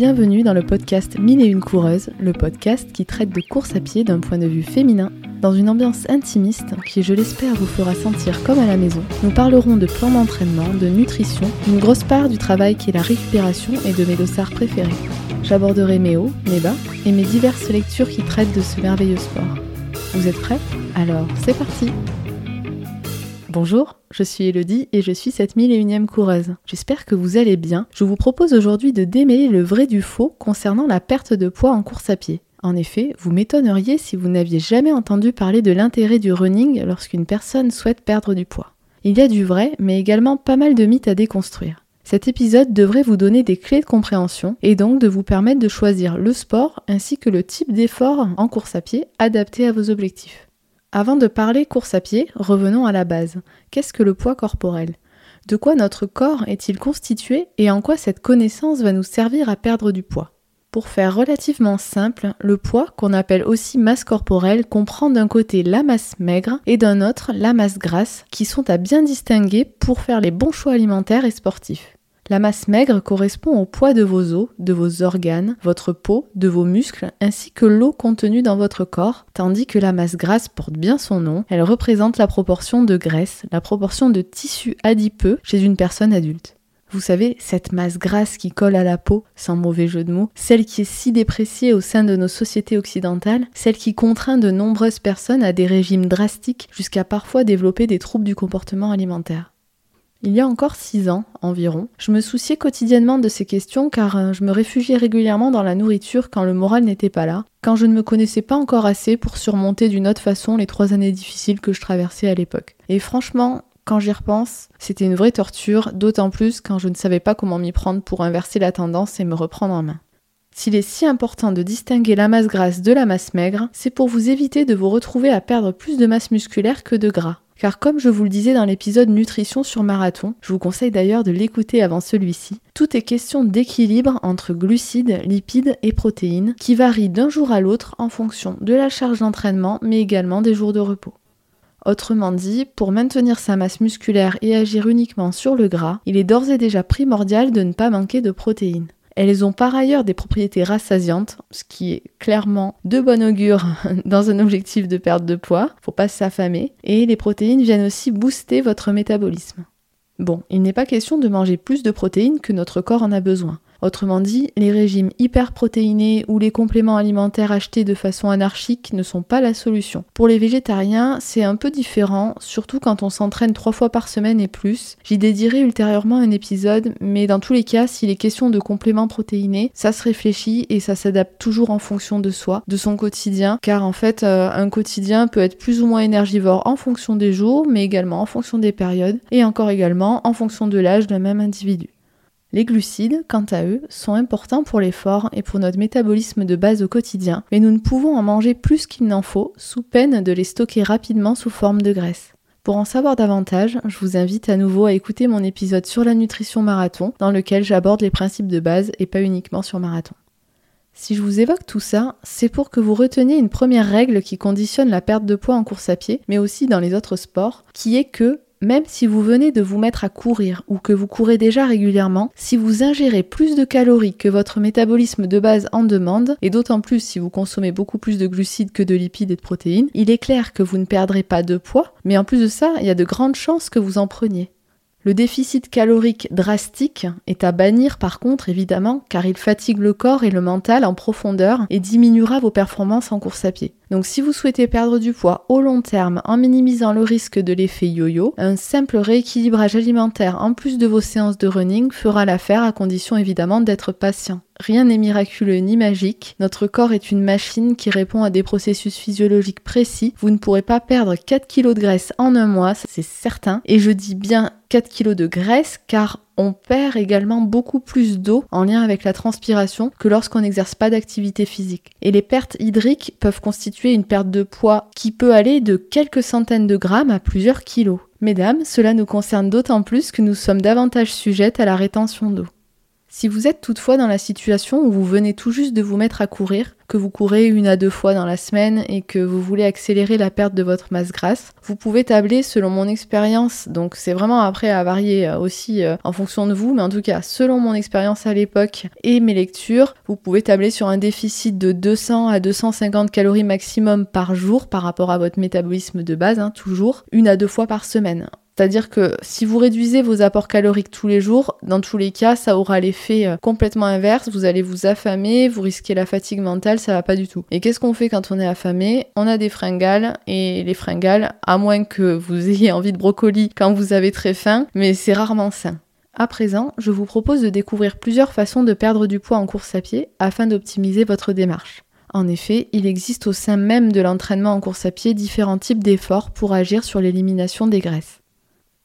Bienvenue dans le podcast Mille et une coureuses, le podcast qui traite de course à pied d'un point de vue féminin, dans une ambiance intimiste qui, je l'espère, vous fera sentir comme à la maison. Nous parlerons de plans d'entraînement, de nutrition, une grosse part du travail qui est la récupération et de mes dossards préférés. J'aborderai mes hauts, mes bas et mes diverses lectures qui traitent de ce merveilleux sport. Vous êtes prêts ? Alors c'est parti ! Bonjour, je suis Elodie et je suis cette 1001e coureuse. J'espère que vous allez bien. Je vous propose aujourd'hui de démêler le vrai du faux concernant la perte de poids en course à pied. En effet, vous m'étonneriez si vous n'aviez jamais entendu parler de l'intérêt du running lorsqu'une personne souhaite perdre du poids. Il y a du vrai, mais également pas mal de mythes à déconstruire. Cet épisode devrait vous donner des clés de compréhension et donc de vous permettre de choisir le sport ainsi que le type d'effort en course à pied adapté à vos objectifs. Avant de parler course à pied, revenons à la base. Qu'est-ce que le poids corporel ? De quoi notre corps est-il constitué et en quoi cette connaissance va nous servir à perdre du poids ? Pour faire relativement simple, le poids, qu'on appelle aussi masse corporelle, comprend d'un côté la masse maigre et d'un autre la masse grasse, qui sont à bien distinguer pour faire les bons choix alimentaires et sportifs. La masse maigre correspond au poids de vos os, de vos organes, votre peau, de vos muscles, ainsi que l'eau contenue dans votre corps, tandis que la masse grasse porte bien son nom, elle représente la proportion de graisse, la proportion de tissu adipeux chez une personne adulte. Vous savez, cette masse grasse qui colle à la peau, sans mauvais jeu de mots, celle qui est si dépréciée au sein de nos sociétés occidentales, celle qui contraint de nombreuses personnes à des régimes drastiques, jusqu'à parfois développer des troubles du comportement alimentaire. Il y a encore 6 ans environ, je me souciais quotidiennement de ces questions car je me réfugiais régulièrement dans la nourriture quand le moral n'était pas là, quand je ne me connaissais pas encore assez pour surmonter d'une autre façon les 3 années difficiles que je traversais à l'époque. Et franchement, quand j'y repense, c'était une vraie torture, d'autant plus quand je ne savais pas comment m'y prendre pour inverser la tendance et me reprendre en main. S'il est si important de distinguer la masse grasse de la masse maigre, c'est pour vous éviter de vous retrouver à perdre plus de masse musculaire que de gras. Car comme je vous le disais dans l'épisode Nutrition sur Marathon, je vous conseille d'ailleurs de l'écouter avant celui-ci, tout est question d'équilibre entre glucides, lipides et protéines, qui varient d'un jour à l'autre en fonction de la charge d'entraînement, mais également des jours de repos. Autrement dit, pour maintenir sa masse musculaire et agir uniquement sur le gras, il est d'ores et déjà primordial de ne pas manquer de protéines. Elles ont par ailleurs des propriétés rassasiantes, ce qui est clairement de bon augure dans un objectif de perte de poids, faut pas s'affamer, et les protéines viennent aussi booster votre métabolisme. Bon, il n'est pas question de manger plus de protéines que notre corps en a besoin. Autrement dit, les régimes hyperprotéinés ou les compléments alimentaires achetés de façon anarchique ne sont pas la solution. Pour les végétariens, c'est un peu différent, surtout quand on s'entraîne 3 fois par semaine et plus. J'y dédierai ultérieurement un épisode, mais dans tous les cas, s'il est question de compléments protéinés, ça se réfléchit et ça s'adapte toujours en fonction de soi, de son quotidien, car en fait, un quotidien peut être plus ou moins énergivore en fonction des jours, mais également en fonction des périodes, et encore également en fonction de l'âge d'un même individu. Les glucides, quant à eux, sont importants pour l'effort et pour notre métabolisme de base au quotidien, mais nous ne pouvons en manger plus qu'il n'en faut, sous peine de les stocker rapidement sous forme de graisse. Pour en savoir davantage, je vous invite à nouveau à écouter mon épisode sur la nutrition marathon, dans lequel j'aborde les principes de base et pas uniquement sur marathon. Si je vous évoque tout ça, c'est pour que vous reteniez une première règle qui conditionne la perte de poids en course à pied, mais aussi dans les autres sports, qui est que, même si vous venez de vous mettre à courir ou que vous courez déjà régulièrement, si vous ingérez plus de calories que votre métabolisme de base en demande, et d'autant plus si vous consommez beaucoup plus de glucides que de lipides et de protéines, il est clair que vous ne perdrez pas de poids, mais en plus de ça, il y a de grandes chances que vous en preniez. Le déficit calorique drastique est à bannir par contre évidemment, car il fatigue le corps et le mental en profondeur et diminuera vos performances en course à pied. Donc si vous souhaitez perdre du poids au long terme en minimisant le risque de l'effet yo-yo, un simple rééquilibrage alimentaire en plus de vos séances de running fera l'affaire à condition évidemment d'être patient. Rien n'est miraculeux ni magique, notre corps est une machine qui répond à des processus physiologiques précis, vous ne pourrez pas perdre 4 kg de graisse en un mois, c'est certain, et je dis bien 4 kg de graisse car on perd également beaucoup plus d'eau en lien avec la transpiration que lorsqu'on n'exerce pas d'activité physique. Et les pertes hydriques peuvent constituer une perte de poids qui peut aller de quelques centaines de grammes à plusieurs kilos. Mesdames, cela nous concerne d'autant plus que nous sommes davantage sujettes à la rétention d'eau. Si vous êtes toutefois dans la situation où vous venez tout juste de vous mettre à courir, que vous courez 1 à 2 fois dans la semaine et que vous voulez accélérer la perte de votre masse grasse, vous pouvez tabler selon mon expérience, donc c'est vraiment après à varier aussi en fonction de vous, mais en tout cas selon mon expérience à l'époque et mes lectures, vous pouvez tabler sur un déficit de 200 à 250 calories maximum par jour par rapport à votre métabolisme de base, hein, toujours 1 à 2 fois par semaine. C'est-à-dire que si vous réduisez vos apports caloriques tous les jours, dans tous les cas, ça aura l'effet complètement inverse. Vous allez vous affamer, vous risquez la fatigue mentale, ça va pas du tout. Et qu'est-ce qu'on fait quand on est affamé ? On a des fringales, et les fringales, à moins que vous ayez envie de brocoli quand vous avez très faim, mais c'est rarement sain. À présent, je vous propose de découvrir plusieurs façons de perdre du poids en course à pied afin d'optimiser votre démarche. En effet, il existe au sein même de l'entraînement en course à pied différents types d'efforts pour agir sur l'élimination des graisses.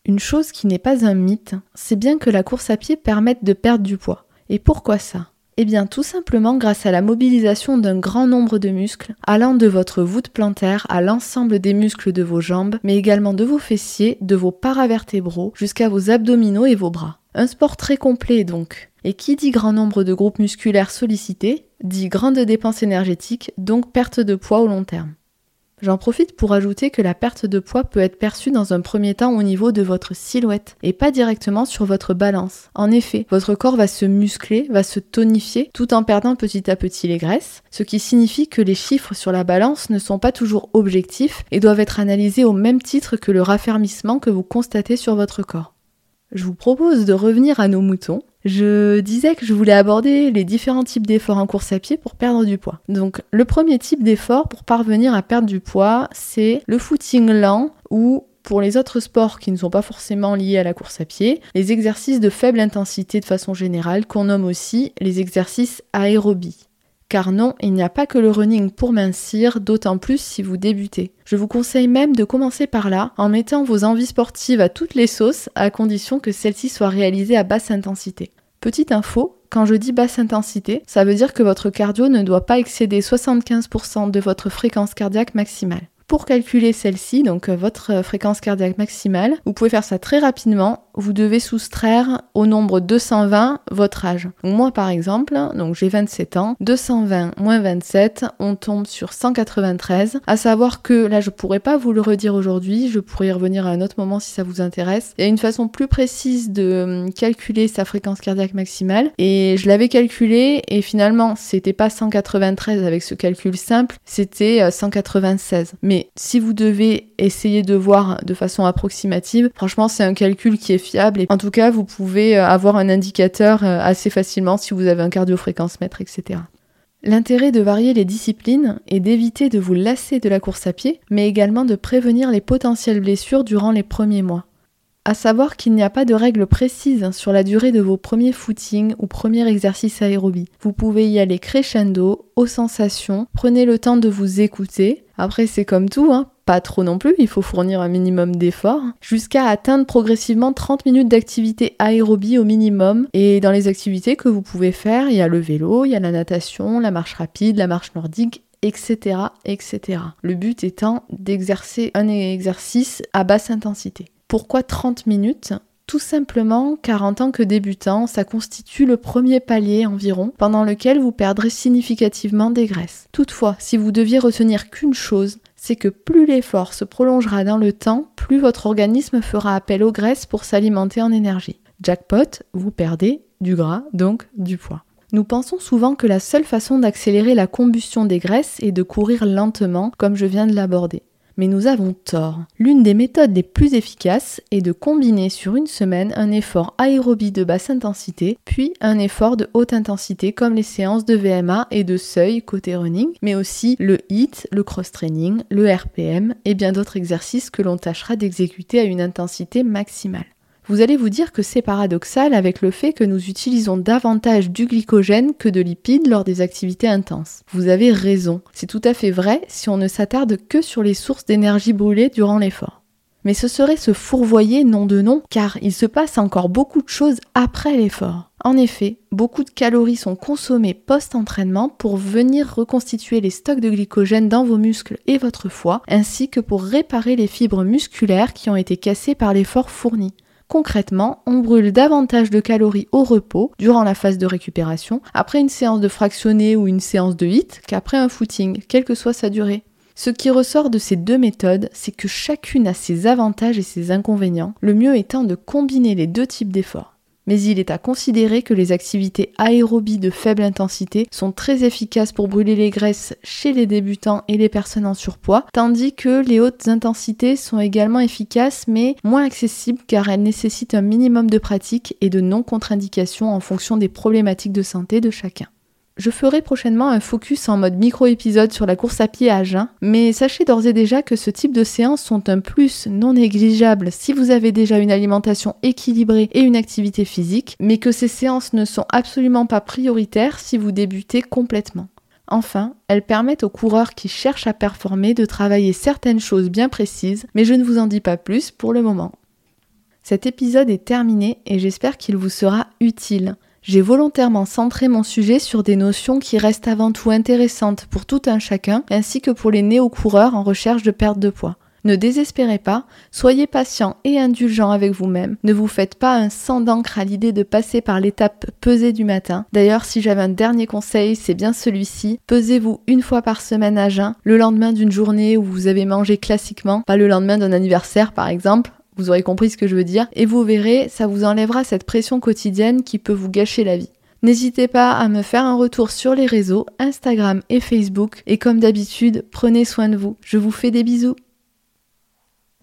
Une chose qui n'est pas un mythe, c'est bien que la course à pied permette de perdre du poids. Et pourquoi ça ? Eh bien tout simplement grâce à la mobilisation d'un grand nombre de muscles, allant de votre voûte plantaire à l'ensemble des muscles de vos jambes, mais également de vos fessiers, de vos paravertébraux, jusqu'à vos abdominaux et vos bras. Un sport très complet donc. Et qui dit grand nombre de groupes musculaires sollicités, dit grande dépense énergétique, donc perte de poids au long terme. J'en profite pour ajouter que la perte de poids peut être perçue dans un premier temps au niveau de votre silhouette et pas directement sur votre balance. En effet, votre corps va se muscler, va se tonifier tout en perdant petit à petit les graisses, ce qui signifie que les chiffres sur la balance ne sont pas toujours objectifs et doivent être analysés au même titre que le raffermissement que vous constatez sur votre corps. Je vous propose de revenir à nos moutons. Je disais que je voulais aborder les différents types d'efforts en course à pied pour perdre du poids. Donc le premier type d'effort pour parvenir à perdre du poids, c'est le footing lent ou pour les autres sports qui ne sont pas forcément liés à la course à pied, les exercices de faible intensité de façon générale qu'on nomme aussi les exercices aérobie. Car non, il n'y a pas que le running pour mincir, d'autant plus si vous débutez. Je vous conseille même de commencer par là, en mettant vos envies sportives à toutes les sauces, à condition que celles-ci soient réalisées à basse intensité. Petite info, quand je dis basse intensité, ça veut dire que votre cardio ne doit pas excéder 75% de votre fréquence cardiaque maximale. Pour calculer celle-ci, donc votre fréquence cardiaque maximale, vous pouvez faire ça très rapidement, vous devez soustraire au nombre 220 votre âge. Moi par exemple, donc j'ai 27 ans, 220 moins 27, on tombe sur 193, à savoir que là je pourrais pas vous le redire aujourd'hui, je pourrais y revenir à un autre moment si ça vous intéresse. Il y a une façon plus précise de calculer sa fréquence cardiaque maximale, et je l'avais calculée, et finalement c'était pas 193 avec ce calcul simple, c'était 196. Mais si vous devez essayer de voir de façon approximative, franchement c'est un calcul qui est fiable et en tout cas vous pouvez avoir un indicateur assez facilement si vous avez un cardiofréquencemètre, etc. L'intérêt de varier les disciplines est d'éviter de vous lasser de la course à pied, mais également de prévenir les potentielles blessures durant les premiers mois. À savoir qu'il n'y a pas de règle précise sur la durée de vos premiers footings ou premiers exercices aérobie. Vous pouvez y aller crescendo, aux sensations, prenez le temps de vous écouter. Après c'est comme tout, hein, pas trop non plus, il faut fournir un minimum d'efforts, jusqu'à atteindre progressivement 30 minutes d'activité aérobie au minimum. Et dans les activités que vous pouvez faire, il y a le vélo, il y a la natation, la marche rapide, la marche nordique, etc., etc. Le but étant d'exercer un exercice à basse intensité. Pourquoi 30 minutes ? Tout simplement car en tant que débutant, ça constitue le premier palier environ pendant lequel vous perdrez significativement des graisses. Toutefois, si vous deviez retenir qu'une chose, c'est que plus l'effort se prolongera dans le temps, plus votre organisme fera appel aux graisses pour s'alimenter en énergie. Jackpot, vous perdez du gras, donc du poids. Nous pensons souvent que la seule façon d'accélérer la combustion des graisses est de courir lentement, comme je viens de l'aborder. Mais nous avons tort. L'une des méthodes les plus efficaces est de combiner sur une semaine un effort aérobie de basse intensité, puis un effort de haute intensité comme les séances de VMA et de seuil côté running, mais aussi le HIIT, le cross-training, le RPM et bien d'autres exercices que l'on tâchera d'exécuter à une intensité maximale. Vous allez vous dire que c'est paradoxal avec le fait que nous utilisons davantage du glycogène que de lipides lors des activités intenses. Vous avez raison, c'est tout à fait vrai si on ne s'attarde que sur les sources d'énergie brûlées durant l'effort. Mais ce serait se fourvoyer nom de nom car il se passe encore beaucoup de choses après l'effort. En effet, beaucoup de calories sont consommées post-entraînement pour venir reconstituer les stocks de glycogène dans vos muscles et votre foie, ainsi que pour réparer les fibres musculaires qui ont été cassées par l'effort fourni. Concrètement, on brûle davantage de calories au repos, durant la phase de récupération, après une séance de fractionné ou une séance de HIIT, qu'après un footing, quelle que soit sa durée. Ce qui ressort de ces deux méthodes, c'est que chacune a ses avantages et ses inconvénients, le mieux étant de combiner les deux types d'efforts. Mais il est à considérer que les activités aérobies de faible intensité sont très efficaces pour brûler les graisses chez les débutants et les personnes en surpoids, tandis que les hautes intensités sont également efficaces mais moins accessibles car elles nécessitent un minimum de pratique et de non-contre-indications en fonction des problématiques de santé de chacun. Je ferai prochainement un focus en mode micro-épisode sur la course à pied à jeun, mais sachez d'ores et déjà que ce type de séances sont un plus non négligeable si vous avez déjà une alimentation équilibrée et une activité physique, mais que ces séances ne sont absolument pas prioritaires si vous débutez complètement. Enfin, elles permettent aux coureurs qui cherchent à performer de travailler certaines choses bien précises, mais je ne vous en dis pas plus pour le moment. Cet épisode est terminé et j'espère qu'il vous sera utile. J'ai volontairement centré mon sujet sur des notions qui restent avant tout intéressantes pour tout un chacun, ainsi que pour les néo-coureurs en recherche de perte de poids. Ne désespérez pas, soyez patient et indulgent avec vous-même, ne vous faites pas un sang d'encre à l'idée de passer par l'étape pesée du matin. D'ailleurs, si j'avais un dernier conseil, c'est bien celui-ci, pesez-vous une fois par semaine à jeun, le lendemain d'une journée où vous avez mangé classiquement, pas le lendemain d'un anniversaire par exemple. Vous aurez compris ce que je veux dire, et vous verrez, ça vous enlèvera cette pression quotidienne qui peut vous gâcher la vie. N'hésitez pas à me faire un retour sur les réseaux, Instagram et Facebook, et comme d'habitude, prenez soin de vous. Je vous fais des bisous.